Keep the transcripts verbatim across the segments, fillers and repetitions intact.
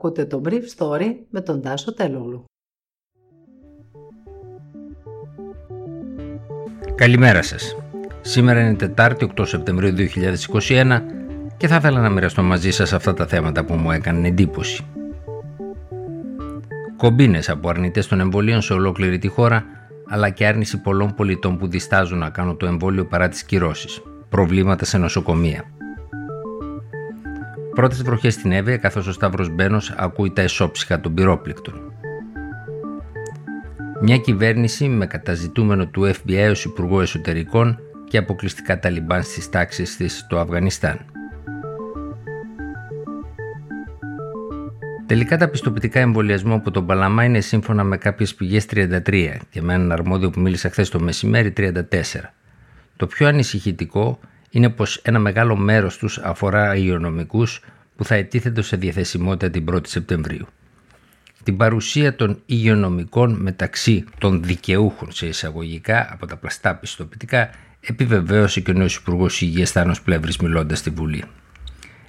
Ακούτε το Brief Story με τον Τάσο Τελούλου. Καλημέρα σας. Σήμερα είναι Τετάρτη, οκτώ Σεπτεμβρίου δύο χιλιάδες είκοσι ένα και θα ήθελα να μοιραστώ μαζί σας αυτά τα θέματα που μου έκαναν εντύπωση. Κομπίνες από αρνητές των εμβολίων σε ολόκληρη τη χώρα, αλλά και άρνηση πολλών πολιτών που διστάζουν να κάνουν το εμβόλιο παρά τις κυρώσεις. Προβλήματα σε νοσοκομεία. Πρώτες βροχές στην Εύβοια, καθώς ο Σταύρος Μπένος ακούει τα ισόψυχα των πυρόπληκτων. Μια κυβέρνηση με καταζητούμενο του Εφ Μπι Άι ως Υπουργό Εσωτερικών και αποκλειστικά Ταλιμπάν στις τάξεις της στο Αφγανιστάν. Τελικά τα πιστοποιητικά εμβολιασμού από τον Παλαμά είναι σύμφωνα με κάποιες πηγές τριάντα τρία και με έναν αρμόδιο που μίλησα χθες το μεσημέρι τριάντα τέσσερα. Το πιο ανησυχητικό είναι πως ένα μεγάλο μέρος τους αφορά υγειονομικούς που θα ετίθενται σε διαθεσιμότητα την πρώτη Σεπτεμβρίου. Την παρουσία των υγειονομικών μεταξύ των δικαιούχων σε εισαγωγικά από τα πλαστά πιστοποιητικά επιβεβαίωσε και ο νέος Υπουργός Υγείας Θάνος Πλεύρης μιλώντας στη Βουλή.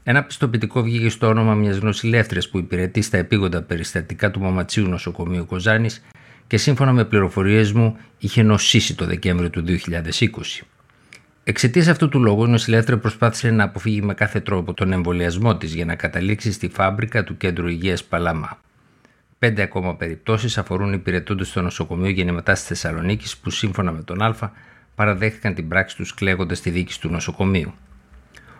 Ένα πιστοποιητικό βγήκε στο όνομα μιας νοσηλεύτριας που υπηρετεί στα επίγοντα περιστατικά του Μαματσίου Νοσοκομείου Κοζάνης και σύμφωνα με πληροφορίες μου είχε νοσήσει το Δεκέμβριο του δύο χιλιάδες είκοσι. Εξαιτίας αυτού του λόγου, η νοσηλεύτρια προσπάθησε να αποφύγει με κάθε τρόπο τον εμβολιασμό της για να καταλήξει στη φάμπρικα του Κέντρου Υγείας Παλαμά. Πέντε ακόμα περιπτώσεις αφορούν υπηρετούντες στο νοσοκομείο Γεννηματά της Θεσσαλονίκης που, σύμφωνα με τον Α, παραδέχθηκαν την πράξη τους κλαίγοντας τη δίκη του νοσοκομείου.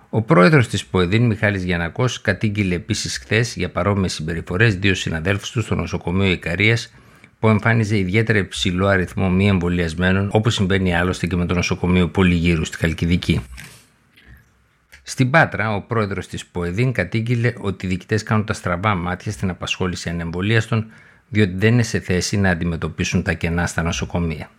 Ο πρόεδρος της ΠΟΕΔΗΝ, Μιχάλης Γιαννακός, κατήγγειλε επίσης χθες για παρόμοιες συμπεριφορές δύο συναδέλφους του στο νοσοκομείο Ικαρίας, που εμφάνιζε ιδιαίτερα υψηλό αριθμό μη εμβολιασμένων, όπως συμβαίνει άλλωστε και με το νοσοκομείο Πολυγύρου στη Χαλκιδική. Στην Πάτρα, ο πρόεδρος της ΠΟΕΔΗΝ κατήγγειλε ότι οι διοικητές κάνουν τα στραβά μάτια στην απασχόληση ανεμβολίαστων, διότι δεν είναι σε θέση να αντιμετωπίσουν τα κενά στα νοσοκομεία.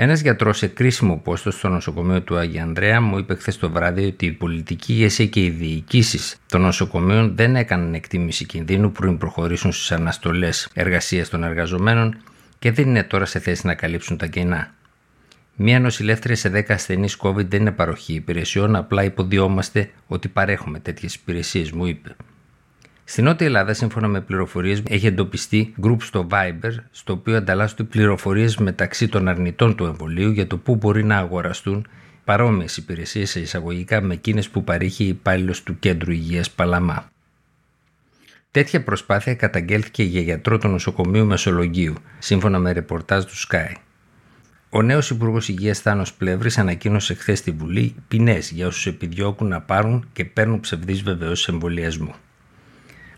Ένας γιατρός σε κρίσιμο πόστο στο νοσοκομείο του Άγια Ανδρέα μου είπε χθες το βράδυ ότι η πολιτική ηγεσία και οι διοικήσεις των νοσοκομείων δεν έκαναν εκτίμηση κινδύνου πριν προχωρήσουν στις αναστολές εργασίας των εργαζομένων και δεν είναι τώρα σε θέση να καλύψουν τα κενά. Μία νοσηλεύτρια σε δέκα ασθενείς COVID δεν είναι παροχή υπηρεσιών, απλά υποδιόμαστε ότι παρέχουμε τέτοιες υπηρεσίες, μου είπε. Στην Νότια Ελλάδα, σύμφωνα με πληροφορίες, έχει εντοπιστεί group στο Viber, στο οποίο ανταλλάσσονται πληροφορίες μεταξύ των αρνητών του εμβολίου για το πού μπορεί να αγοραστούν παρόμοιες υπηρεσίες σε εισαγωγικά με εκείνες που παρήχε υπάλληλος του Κέντρου Υγείας Παλαμά. Τέτοια προσπάθεια καταγγέλθηκε για γιατρό του νοσοκομείου Μεσολογγίου, σύμφωνα με ρεπορτάζ του Sky. Ο νέος Υπουργός Υγείας Θάνος Πλεύρης ανακοίνωσε χθες στη Βουλή ποινές για όσους επιδιώκουν να πάρουν και παίρνουν ψευδείς βεβαιώσεις εμβολιασμού.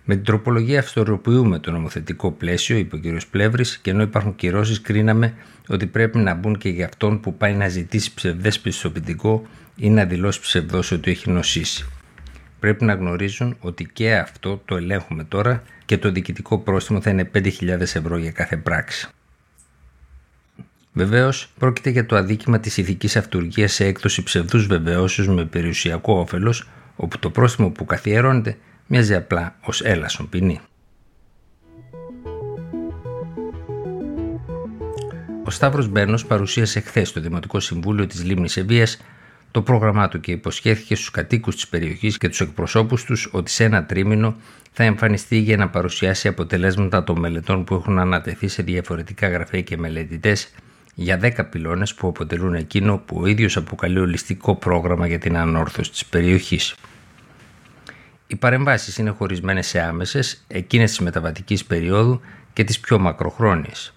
Με την τροπολογία αυστηροποιούμε το νομοθετικό πλαίσιο, είπε ο κ. Πλεύρης, και ενώ υπάρχουν κυρώσεις, κρίναμε ότι πρέπει να μπουν και για αυτόν που πάει να ζητήσει ψευδές πιστοποιητικό ή να δηλώσει ψευδώς ότι έχει νοσήσει. Πρέπει να γνωρίζουν ότι και αυτό το ελέγχουμε τώρα και το διοικητικό πρόστιμο θα είναι πέντε χιλιάδες ευρώ για κάθε πράξη. Βεβαίως, πρόκειται για το αδίκημα της ηθικής αυτουργίας σε έκδοση ψευδούς βεβαιώσεως με περιουσιακό όφελος, όπου το πρόστιμο που καθιερώνεται μοιάζει απλά ως έλασον ποινή. Ο Σταύρος Μπένος παρουσίασε χθες στο Δημοτικό Συμβούλιο της Λίμνης Ευβοίας το πρόγραμμά του και υποσχέθηκε στους κατοίκους της περιοχής και τους εκπροσώπους τους ότι σε ένα τρίμηνο θα εμφανιστεί για να παρουσιάσει αποτελέσματα των μελετών που έχουν ανατεθεί σε διαφορετικά γραφεία και μελετητές για δέκα πυλώνες που αποτελούν εκείνο που ο ίδιος αποκαλεί ολιστικό πρόγραμμα για την ανόρθωση της περιοχής. Οι παρεμβάσεις είναι χωρισμένες σε άμεσες, εκείνες της μεταβατικής περίοδου και τις πιο μακροχρόνιες.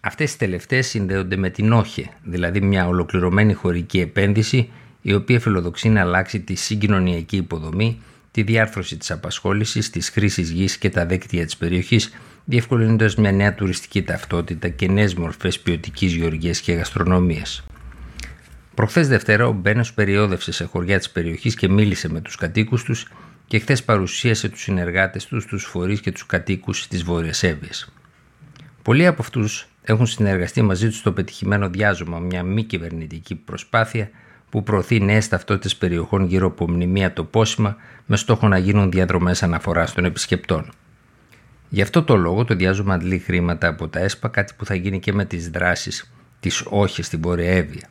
Αυτές οι τελευταίες συνδέονται με την ΟΧΕ, δηλαδή μια ολοκληρωμένη χωρική επένδυση η οποία φιλοδοξεί να αλλάξει τη συγκοινωνιακή υποδομή, τη διάρθρωση της απασχόλησης, της χρήσης γης και τα δίκτυα της περιοχής, διευκολύνοντας μια νέα τουριστική ταυτότητα και νέες μορφές ποιοτικής γεωργίας και γαστρονομίας. Προχθές Δευτέρα, ο Μπένος περιόδευσε σε χωριά της περιοχής και μίλησε με τους κατοίκους τους και χθες παρουσίασε τους συνεργάτες τους, τους φορείς και τους κατοίκους της Βόρειας Εύβοιας. Πολλοί από αυτούς έχουν συνεργαστεί μαζί τους στο πετυχημένο διάζωμα, μια μη κυβερνητική προσπάθεια που προωθεί νέες ταυτότητες περιοχών γύρω από μνημεία τοπόσημα με στόχο να γίνουν διαδρομές αναφοράς των επισκεπτών. Γι' αυτό το λόγο το διάζωμα αντλεί χρήματα από τα ΕΣΠΑ, κάτι που θα γίνει και με τις δράσεις της ΟΧΕ στην Βόρεια Εύβοια.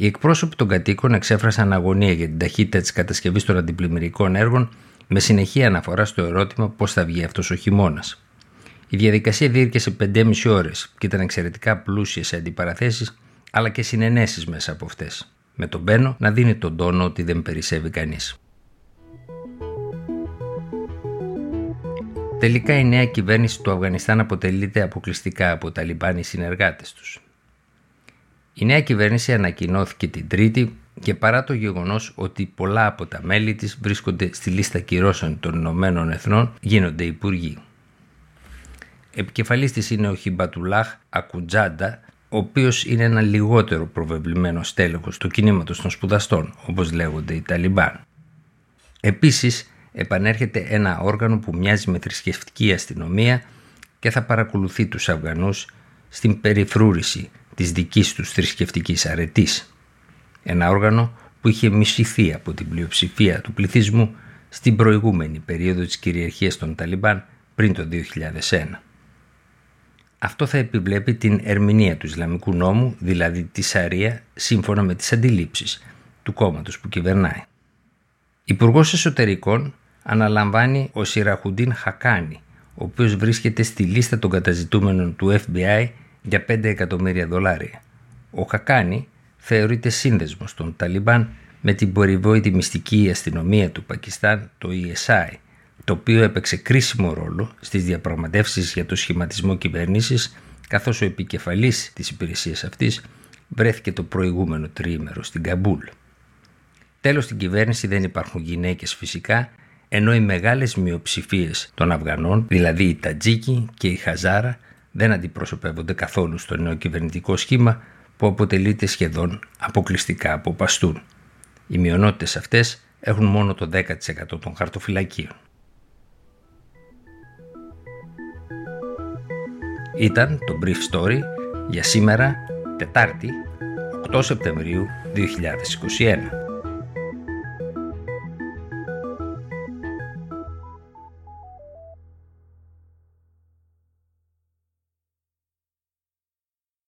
Οι εκπρόσωποι των κατοίκων εξέφρασαν αγωνία για την ταχύτητα της κατασκευής των αντιπλημμυρικών έργων, με συνεχή αναφορά στο ερώτημα πώς θα βγει αυτός ο χειμώνας. Η διαδικασία διήρκεσε πεντέμιση ώρες και ήταν εξαιρετικά πλούσια σε αντιπαραθέσεις αλλά και συνενέσεις μέσα από αυτές, με τον Μπένο να δίνει τον τόνο ότι δεν περισσεύει κανείς. Τελικά η νέα κυβέρνηση του Αφγανιστάν αποτελείται αποκλειστικά από Ταλιμπάν συνεργάτες τους. Η νέα κυβέρνηση ανακοινώθηκε την Τρίτη και παρά το γεγονός ότι πολλά από τα μέλη της βρίσκονται στη λίστα κυρώσεων των Ηνωμένων Εθνών, γίνονται υπουργοί. Επικεφαλής της είναι ο Χιμπατουλάχ Ακουτζάντα, ο οποίος είναι ένα λιγότερο προβεβλημένο στέλεχος του κινήματος των σπουδαστών, όπως λέγονται οι Ταλιμπάν. Επίσης, επανέρχεται ένα όργανο που μοιάζει με θρησκευτική αστυνομία και θα παρακολουθεί τους Αφγανούς στην περιφρούρηση της δικής τους θρησκευτικής αρετής. Ένα όργανο που είχε μισηθεί από την πλειοψηφία του πληθυσμού στην προηγούμενη περίοδο της κυριαρχίας των Ταλιμπάν πριν το δύο χιλιάδες ένα. Αυτό θα επιβλέπει την ερμηνεία του Ισλαμικού νόμου, δηλαδή τη Σαρία, σύμφωνα με τις αντιλήψεις του κόμματος που κυβερνάει. Υπουργός Εσωτερικών αναλαμβάνει ο Σιραχουντίν Χακάνι, ο οποίος βρίσκεται στη λίστα των καταζητούμενων του Εφ Μπι Άι για πέντε εκατομμύρια δολάρια. Ο Χακάνι θεωρείται σύνδεσμος των Ταλιμπάν με την περιβόητη μυστική αστυνομία του Πακιστάν, το Ι Ες Άι, το οποίο έπαιξε κρίσιμο ρόλο στις διαπραγματεύσεις για το σχηματισμό κυβέρνησης, καθώς ο επικεφαλής της υπηρεσίας αυτής βρέθηκε το προηγούμενο τριήμερο στην Καμπούλ. Τέλος, στην κυβέρνηση δεν υπάρχουν γυναίκες φυσικά, ενώ οι μεγάλες μειοψηφίες των Αφγανών, δηλαδή οι Τατζίκοι και οι Χαζάρα, δεν αντιπροσωπεύονται καθόλου στο νέο κυβερνητικό σχήμα που αποτελείται σχεδόν αποκλειστικά από Παστούν. Οι μειονότητες αυτές έχουν μόνο το δέκα τοις εκατό των χαρτοφυλακίων. Ήταν το Brief Story για σήμερα, Τετάρτη, οκτώ Σεπτεμβρίου δύο χιλιάδες είκοσι ένα.